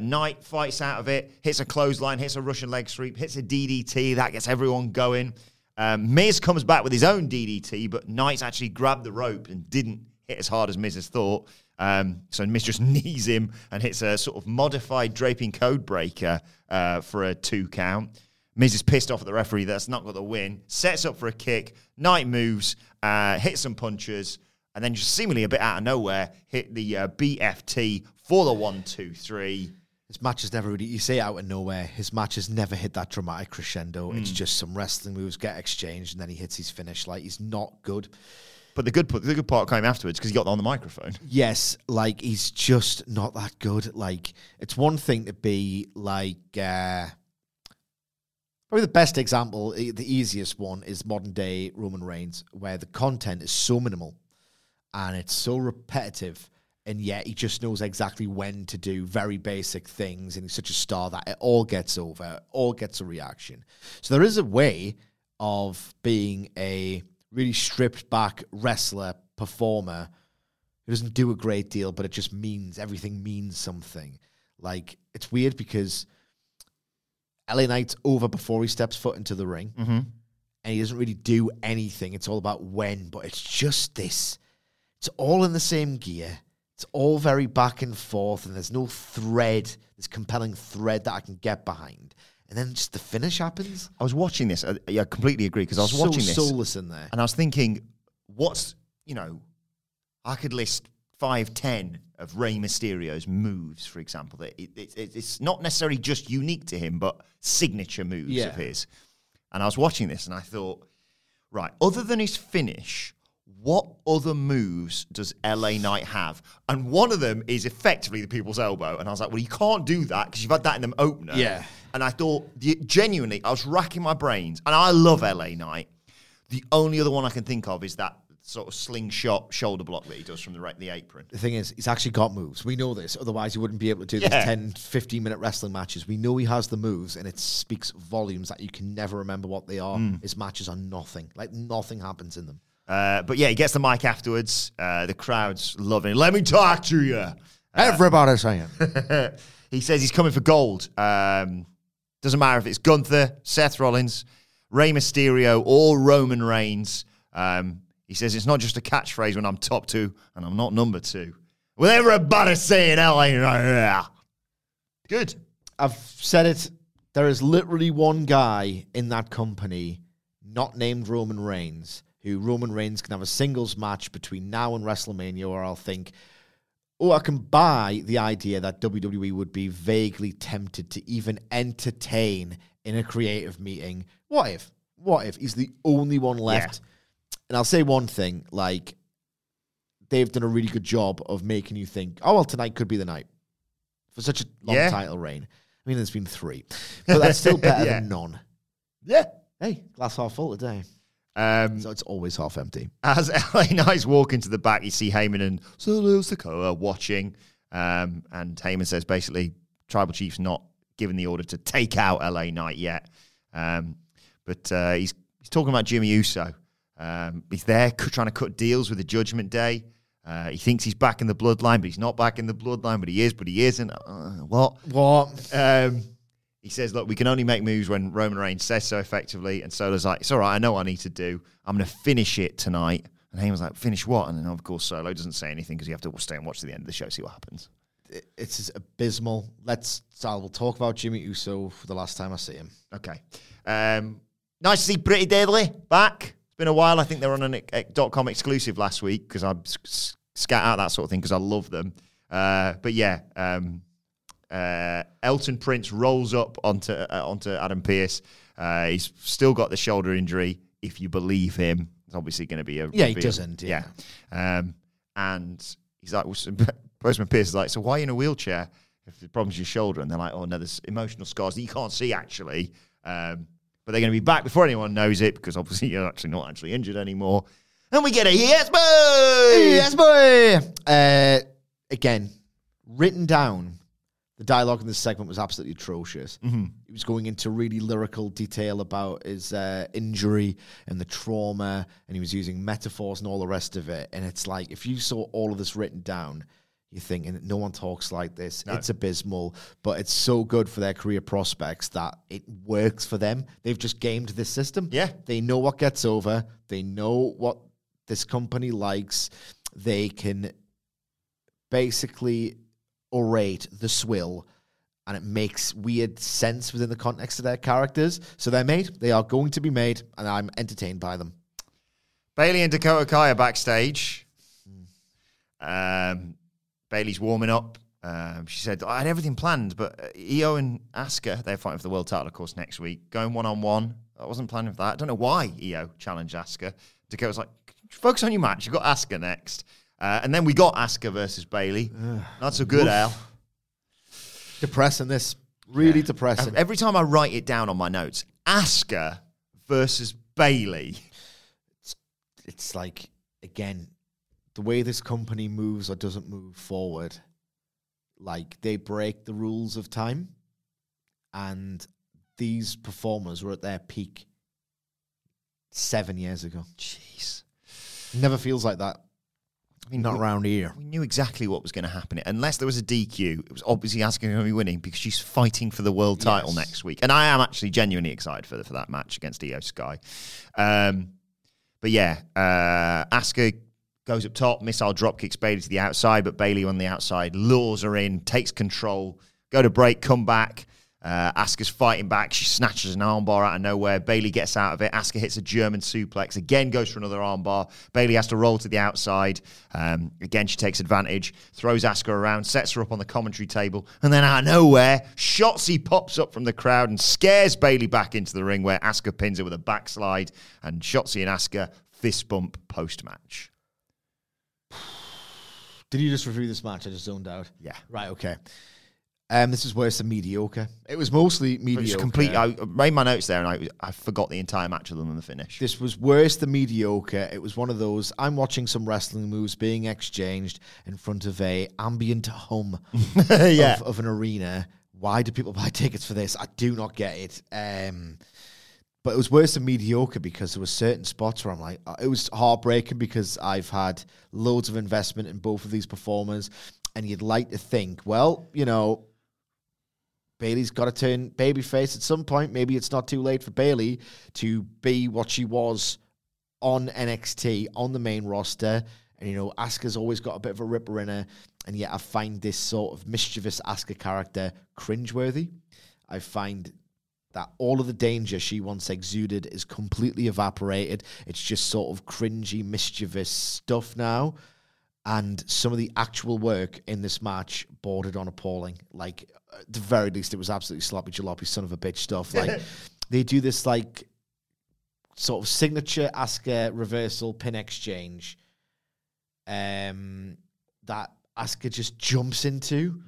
Knight fights out of it, hits a clothesline, hits a Russian leg sweep, hits a DDT. That gets everyone going. Miz comes back with his own DDT, but Knight actually grabbed the rope and didn't hit as hard as Miz has thought. So Miz just knees him and hits a sort of modified draping code breaker for a 2 count. Miz is pissed off at the referee. That's not got the win. Sets up for a kick. Knight moves, hits some punches, and then just seemingly a bit out of nowhere, hit the BFT for the 1, 2, 3. His match has never really, you say out of nowhere, his match has never hit that dramatic crescendo. It's just some wrestling moves get exchanged and then he hits his finish. Like, he's not good. But the good part came afterwards because he got on the microphone. Yes, like, he's just not that good. Like, it's one thing to be like, probably the best example, the easiest one is modern day Roman Reigns, where the content is so minimal and it's so repetitive. And yet he just knows exactly when to do very basic things. And he's such a star that it all gets over, it all gets a reaction. So there is a way of being a really stripped back wrestler, performer, who doesn't do a great deal, but it just means, everything means something. Like, it's weird because LA Knight's over before he steps foot into the ring. Mm-hmm. And he doesn't really do anything. It's all about when, but it's just this. It's all in the same gear. It's all very back and forth, and there's no thread, this compelling thread that I can get behind. And then just the finish happens. I was watching this. I completely agree, because I was watching this. So soulless in there. And I was thinking, I could list 5-10 of Rey Mysterio's moves, for example. It's not necessarily just unique to him, but signature moves of his. And I was watching this, and I thought, right, other than his finish... what other moves does LA Knight have? And one of them is effectively the people's elbow. And I was like, well, you can't do that because you've had that in the opener. Yeah. And I thought, genuinely, I was racking my brains. And I love LA Knight. The only other one I can think of is that sort of slingshot shoulder block that he does from the apron. The thing is, he's actually got moves. We know this. Otherwise, he wouldn't be able to do these 10, 15-minute wrestling matches. We know he has the moves, and it speaks volumes that you can never remember what they are. His matches are nothing. Like, nothing happens in them. But yeah, he gets the mic afterwards. The crowd's loving it. Let me talk to you. Everybody's saying. He says he's coming for gold. Doesn't matter if it's Gunther, Seth Rollins, Rey Mysterio, or Roman Reigns. He says it's not just a catchphrase when I'm top 2 and I'm not number 2. Well, everybody's saying LA. Good. I've said it. There is literally one guy in that company not named Roman Reigns who Roman Reigns can have a singles match between now and WrestleMania, or I'll think, oh, I can buy the idea that WWE would be vaguely tempted to even entertain in a creative meeting. What if he's the only one left? Yeah. And I'll say one thing, like, they've done a really good job of making you think, oh, well, tonight could be the night for such a long title reign. I mean, there's been three, but that's still better than none. Yeah. Hey, glass half full today. So it's always half empty. As LA Knight's walking to the back, you see Heyman and Solo Sikoa watching. And Heyman says, basically, Tribal Chief's not given the order to take out LA Knight yet. But he's talking about Jimmy Uso. He's there trying to cut deals with the Judgment Day. He thinks he's back in the bloodline, but he's not back in the bloodline, but he is, but he isn't. What? He says, look, we can only make moves when Roman Reigns says so, effectively. And Solo's like, it's all right, I know what I need to do. I'm going to finish it tonight. And Heyman's like, finish what? And then, of course, Solo doesn't say anything because you have to stay and watch to the end of the show, see what happens. It's just abysmal. We'll talk about Jimmy Uso for the last time I see him. Okay. Nice to see Pretty Deadly back. It's been a while. I think they were on an .com exclusive last week because I scat out that sort of thing because I love them. Elton Prince rolls up onto Adam Pearce. He's still got the shoulder injury, if you believe him. It's obviously going to be a... Yeah, he doesn't. Yeah. And he's like... Postman Pearce is like, so why are you in a wheelchair if the problem's your shoulder? And they're like, oh, no, there's emotional scars that you can't see, actually. But they're going to be back before anyone knows it, because obviously you're actually not actually injured anymore. And we get a yes, boy! Yes, boy! Again, written down, the dialogue in this segment was absolutely atrocious. Mm-hmm. He was going into really lyrical detail about his injury and the trauma, and he was using metaphors and all the rest of it. And it's like, if you saw all of this written down, you're thinking, no one talks like this. No. It's abysmal, but it's so good for their career prospects that it works for them. They've just gamed this system. Yeah. They know what gets over. They know what this company likes. They can basically orate the swill, and it makes weird sense within the context of their characters. So they're made. They are going to be made, and I'm entertained by them. Bailey and Dakota Kai are backstage. Bailey's warming up. She said, I had everything planned, but Io and Asuka, they're fighting for the world title, of course, next week. Going one-on-one. I wasn't planning for that. I don't know why Io challenged Asuka. Dakota's like, focus on your match. You've got Asuka next. And then we got Asuka versus Bailey. Not so good, Al. Depressing, this. Really depressing. Every time I write it down on my notes, Asuka versus Bailey. It's like, again... The way this company moves or doesn't move forward, like, they break the rules of time, and these performers were at their peak 7 years ago. Jeez. Never feels like that. I mean, not around here. We knew exactly what was going to happen. Unless there was a DQ, it was obviously asking her to be winning because she's fighting for the world title next week. And I am actually genuinely excited for that match against Io Sky. Asuka goes up top, missile drop, kicks Bailey to the outside, but Bailey on the outside lures her in, takes control, go to break, come back. Asuka's fighting back. She snatches an armbar out of nowhere. Bailey gets out of it. Asuka hits a German suplex. Again, goes for another armbar. Bailey has to roll to the outside. Again, she takes advantage, throws Asuka around, sets her up on the commentary table, and then out of nowhere, Shotzi pops up from the crowd and scares Bailey back into the ring, where Asuka pins her with a backslide, and Shotzi and Asuka fist bump post-match. Did you just review this match? I just zoned out. Yeah. Right, okay. This is worse than mediocre. It was mostly mediocre. It was complete. I made my notes there, and I forgot the entire match other than the finish. This was worse than mediocre. It was one of those, I'm watching some wrestling moves being exchanged in front of a ambient hum of an arena. Why do people buy tickets for this? I do not get it. But it was worse than mediocre because there were certain spots where I'm like, it was heartbreaking because I've had loads of investment in both of these performers, and you'd like to think, well, you know, Bailey's got to turn babyface at some point. Maybe it's not too late for Bailey to be what she was on NXT, on the main roster. And, you know, Asuka's always got a bit of a ripper in her, and yet I find this sort of mischievous Asuka character cringeworthy. I find that all of the danger she once exuded is completely evaporated. It's just sort of cringy, mischievous stuff now. And some of the actual work in this match bordered on appalling. Like, at the very least, it was absolutely sloppy, jalopy, son of a bitch stuff. Like, they do this, like, sort of signature Asuka reversal pin exchange that Asuka just jumps into.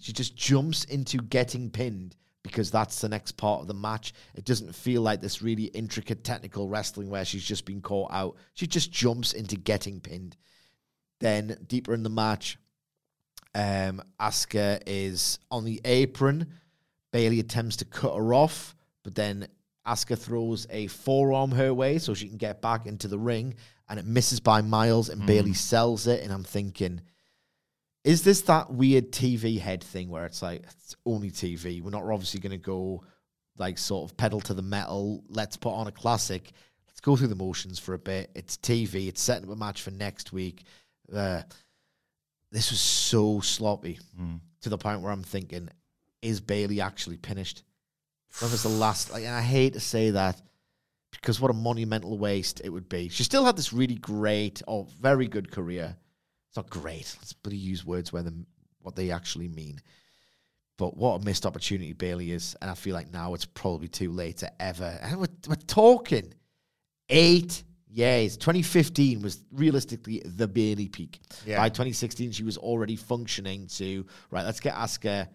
She just jumps into getting pinned because that's the next part of the match. It doesn't feel like this really intricate technical wrestling where she's just been caught out. She just jumps into getting pinned. Then, deeper in the match, Asuka is on the apron. Bailey attempts to cut her off, but then Asuka throws a forearm her way so she can get back into the ring, and it misses by miles, and Bailey sells it, and I'm thinking, is this that weird TV head thing where it's like, it's only TV, we're not obviously going to go, like, sort of pedal to the metal, let's put on a classic, let's go through the motions for a bit, it's TV, it's setting up a match for next week. This was so sloppy to the point where I'm thinking, is Bailey actually finished? That was the last, like, and I hate to say that because what a monumental waste it would be. She still had this really great or very good career. It's not great. Let's bloody use words where what they actually mean. But what a missed opportunity Bailey is, and I feel like now it's probably too late to ever. And we're talking 8 years. 2015 was realistically the Bailey peak. Yeah. By 2016, she was already functioning to, right, let's get Asuka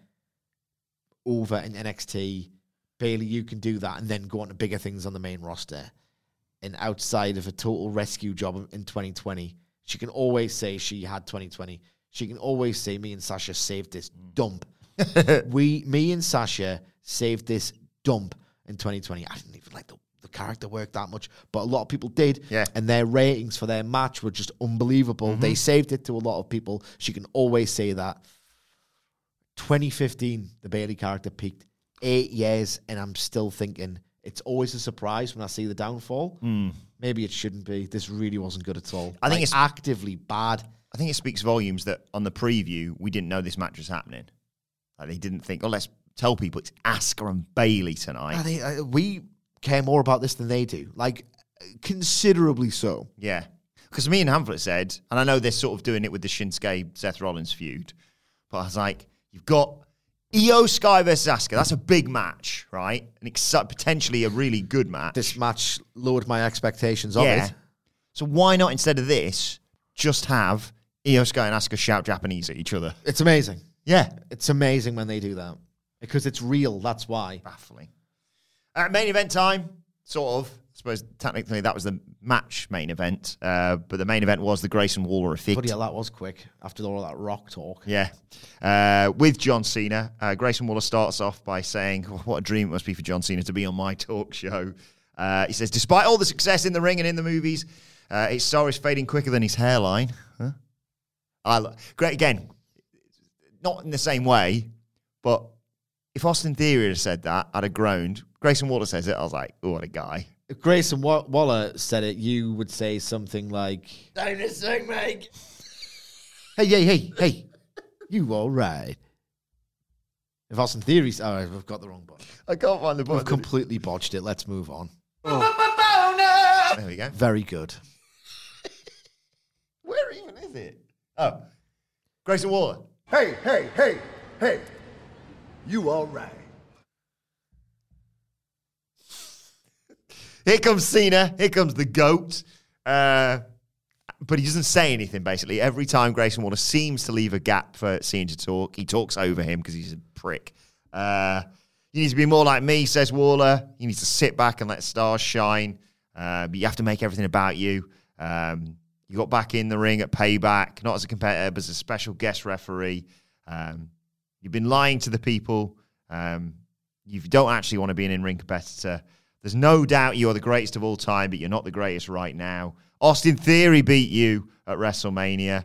over in NXT. Bailey, you can do that, and then go on to bigger things on the main roster. And outside of a total rescue job in 2020, she can always say she had 2020. She can always say, me and Sasha saved this dump. Me and Sasha saved this dump in 2020. I didn't even like the character work that much, but a lot of people did, and their ratings for their match were just unbelievable. They saved it to a lot of people. She can always say that. 2015, the Bailey character peaked. 8 years, and I'm still thinking, it's always a surprise when I see the downfall. Maybe it shouldn't be. This really wasn't good at all. I think it's actively bad. I think it speaks volumes that on the preview, we didn't know this match was happening. Like, they didn't think, oh, let's tell people it's Asuka and Bailey tonight. I think, we care more about this than they do. Like, considerably so. Yeah. Because me and Hamlet said, and I know they're sort of doing it with the Shinsuke-Seth Rollins feud, but I was like, you've got Io Sky versus Asuka, that's a big match, right? And potentially a really good match. This match lowered my expectations of it. So why not, instead of this, just have Io Sky and Asuka shout Japanese at each other? It's amazing. Yeah. It's amazing when they do that. Because it's real, that's why. Baffling. Main event time, sort of. I suppose technically that was the match main event, but the main event was the Grayson Waller effect. Bloody hell, that was quick after all that Rock talk. Yeah. With John Cena, Grayson Waller starts off by saying, what a dream it must be for John Cena to be on my talk show. He says, despite all the success in the ring and in the movies, his star is fading quicker than his hairline. Huh? Great, again, not in the same way, but if Austin Theory had said that, I'd have groaned. Grayson Waller says it, I was like, oh, what a guy. If Grayson Waller said it, you would say something like, don't assume, mate. Hey. You all right? If Austin Theory's... Oh, I've got the wrong button. I can't find the button. I've completely botched it. Let's move on. Oh. There we go. Very good. Where even is it? Oh. Grayson Waller. Hey. You all right? Here comes Cena. Here comes the GOAT. But he doesn't say anything, basically. Every time Grayson Waller seems to leave a gap for Cena to talk, he talks over him because he's a prick. You need to be more like me, says Waller. You need to sit back and let stars shine. But you have to make everything about you. You got back in the ring at Payback, not as a competitor, but as a special guest referee. You've been lying to the people. You don't actually want to be an in-ring competitor. There's no doubt you are the greatest of all time, but you're not the greatest right now. Austin Theory beat you at WrestleMania.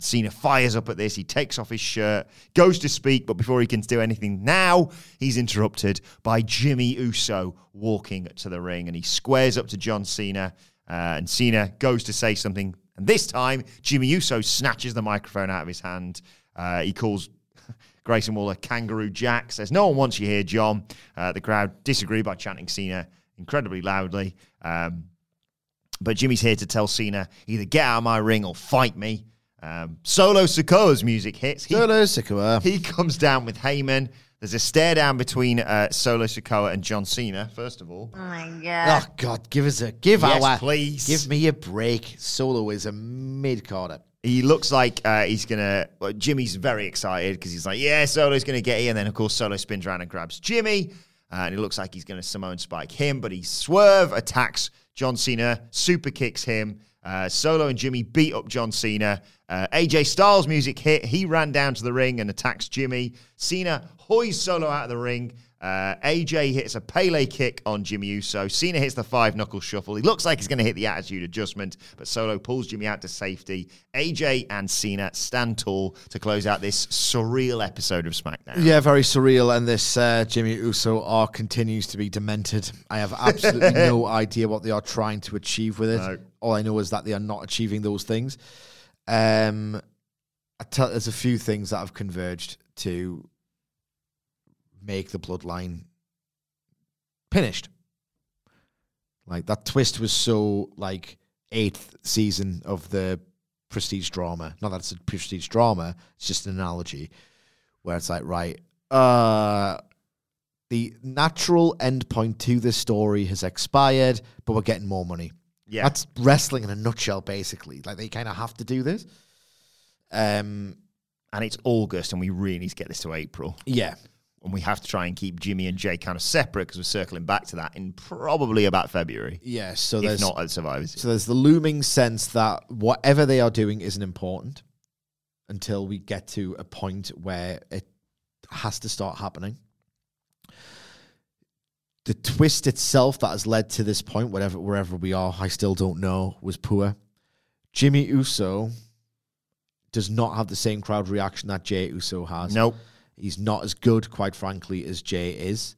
Cena fires up at this. He takes off his shirt, goes to speak, but before he can do anything now, he's interrupted by Jimmy Uso walking to the ring, and he squares up to John Cena, and Cena goes to say something. And this time, Jimmy Uso snatches the microphone out of his hand. He calls Grayson Waller, Kangaroo Jack, says, "No one wants you here, John." The crowd disagree by chanting Cena incredibly loudly. But Jimmy's here to tell Cena, either get out of my ring or fight me. Solo Sikoa's music hits. Solo Sikoa. He comes down with Heyman. There's a stare down between Solo Sikoa and John Cena, first of all. Oh, my God. Oh, God, please. Give me a break. Solo is a mid-carder. He looks like he's going to... Well, Jimmy's very excited because he's like, yeah, Solo's going to get here. And then, of course, Solo spins around and grabs Jimmy. And it looks like he's going to Samoan spike him. But he attacks John Cena, super kicks him. Solo and Jimmy beat up John Cena. AJ Styles' music hit. He ran down to the ring and attacks Jimmy. Cena hoys Solo out of the ring. AJ hits a Pele kick on Jimmy Uso. Cena hits the five-knuckle shuffle. He looks like he's going to hit the attitude adjustment, but Solo pulls Jimmy out to safety. AJ and Cena stand tall to close out this surreal episode of SmackDown. Yeah, very surreal, and this Jimmy Uso arc continues to be demented. I have absolutely no idea what they are trying to achieve with it. No. All I know is that they are not achieving those things. There's a few things that have converged to make the Bloodline finished. Like, that twist was so, like, 8th season of the prestige drama. Not that it's a prestige drama, it's just an analogy where it's like, right, the natural endpoint to this story has expired, but we're getting more money. Yeah. That's wrestling in a nutshell, basically. Like, they kind of have to do this. And it's August, and we really need to get this to April. Yeah. And we have to try and keep Jimmy and Jay kind of separate because we're circling back to that in probably about February. Yeah, so there's... If not at Survivor Series. So there's the looming sense that whatever they are doing isn't important until we get to a point where it has to start happening. The twist itself that has led to this point, wherever we are, I still don't know, was poor. Jimmy Uso does not have the same crowd reaction that Jay Uso has. Nope. He's not as good, quite frankly, as Jay is.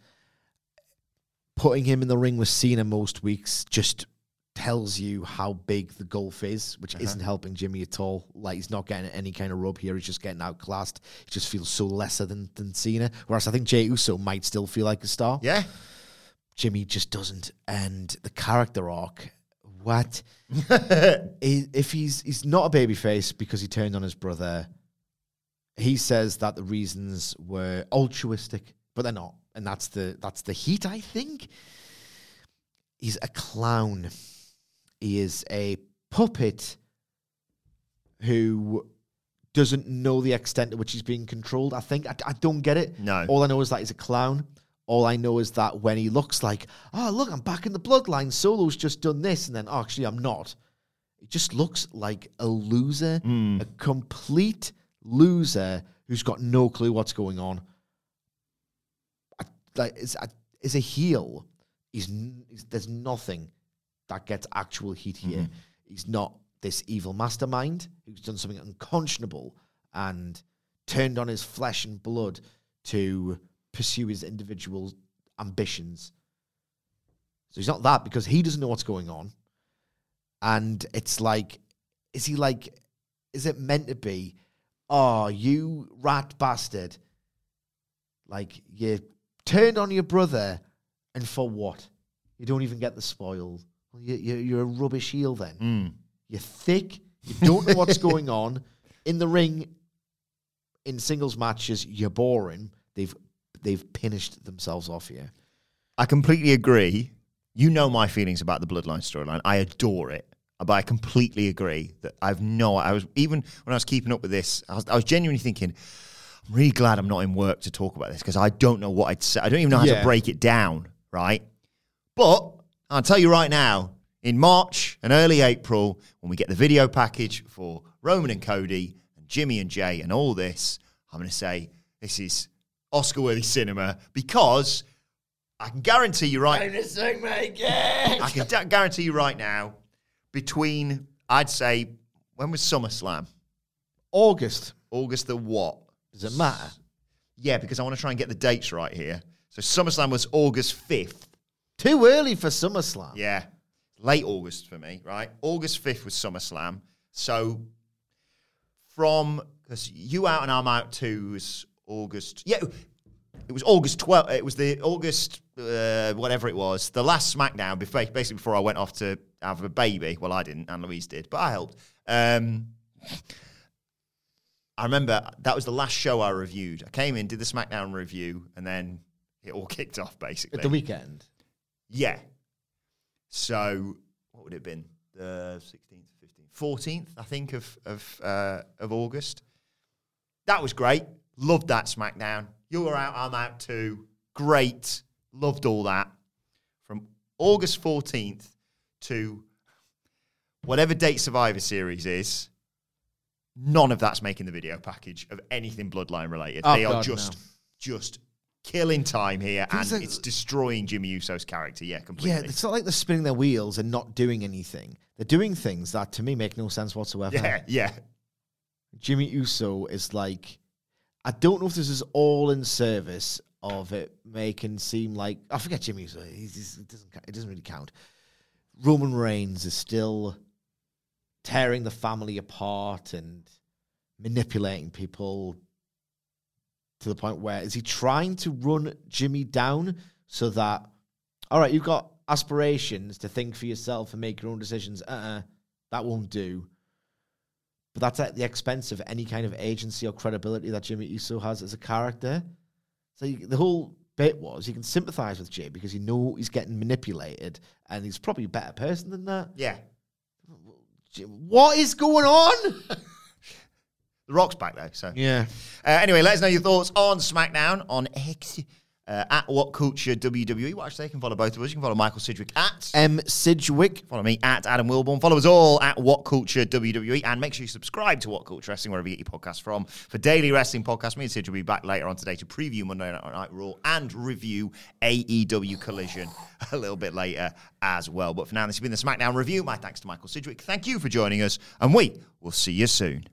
Putting him in the ring with Cena most weeks just tells you how big the gulf is, which isn't helping Jimmy at all. Like, he's not getting any kind of rub here. He's just getting outclassed. He just feels so lesser than Cena. Whereas I think Jay Uso might still feel like a star. Yeah. Jimmy just doesn't. And the character arc, what? If he's not a babyface because he turned on his brother... He says that the reasons were altruistic, but they're not. And that's the heat, I think. He's a clown. He is a puppet who doesn't know the extent to which he's being controlled, I think. I don't get it. No. All I know is that he's a clown. All I know is that when he looks like, oh, look, I'm back in the Bloodline. Solo's just done this. And then, oh, actually, I'm not. He just looks like a loser, a complete loser who's got no clue what's going on. Is a heel. There's nothing that gets actual heat here. Mm-hmm. He's not this evil mastermind who's done something unconscionable and turned on his flesh and blood to pursue his individual ambitions. So he's not that because he doesn't know what's going on. And it's like, is it meant to be? Oh, you rat bastard. Like, you turned on your brother, and for what? You don't even get the spoil. Well, you're a rubbish heel then. You're thick. You don't know what's going on. In the ring, in singles matches, you're boring. They've pinished themselves off here. I completely agree. You know my feelings about the Bloodline storyline. I adore it. But I completely agree that even when I was keeping up with this, I was genuinely thinking, I'm really glad I'm not in work to talk about this because I don't know what I'd say. I don't even know how to break it down, right? But I'll tell you right now, in March and early April, when we get the video package for Roman and Cody and Jimmy and Jay and all this, I'm going to say this is Oscar-worthy cinema because I can guarantee you right now. I can guarantee you right now, between, I'd say, when was SummerSlam? August the what? Does it matter? Yeah, because I want to try and get the dates right here. So SummerSlam was August 5th. Too early for SummerSlam. Yeah. Late August for me, right? August 5th was SummerSlam. So because you out and I'm out 2 was August. Yeah, it was August 12th. It was the August, whatever it was, the last SmackDown, basically before I went off to have a baby. Well, I didn't. Anne-Louise did, but I helped. I remember that was the last show I reviewed. I came in, did the SmackDown review, and then it all kicked off, basically. At the weekend? Yeah. So, what would it have been? The 16th, 15th, 14th, I think, of August. That was great. Loved that SmackDown. You were out, I'm out too. Great. Loved all that. From August 14th to whatever date Survivor Series is, none of that's making the video package of anything Bloodline related. Oh, they are just killing time here, and like, it's destroying Jimmy Uso's character. Yeah, completely. Yeah, it's not like they're spinning their wheels and not doing anything. They're doing things that, to me, make no sense whatsoever. Yeah, yeah. Jimmy Uso is like, I don't know if this is all in service of it making seem like, I forget Jimmy Uso. It doesn't really count. Roman Reigns is still tearing the family apart and manipulating people to the point where, is he trying to run Jimmy down so that, all right, you've got aspirations to think for yourself and make your own decisions. That won't do. But that's at the expense of any kind of agency or credibility that Jimmy Uso has as a character. So the whole bit was, you can sympathize with Jay because you know he's getting manipulated and he's probably a better person than that. Yeah. What is going on? The Rock's back, though, so. Yeah. Anyway, let us know your thoughts on SmackDown, on X, at What Culture WWE. Watch, they can follow both of us. You can follow Michael Sidgwick at M Sidgwick. Follow me at Adam Wilbourn. Follow us all at What Culture WWE. And make sure you subscribe to What Culture Wrestling, wherever you get your podcasts from. For daily wrestling podcasts, me and Sidgwick will be back later on today to preview Monday Night Raw and review AEW Collision a little bit later as well. But for now, this has been the SmackDown review. My thanks to Michael Sidgwick. Thank you for joining us, and we will see you soon.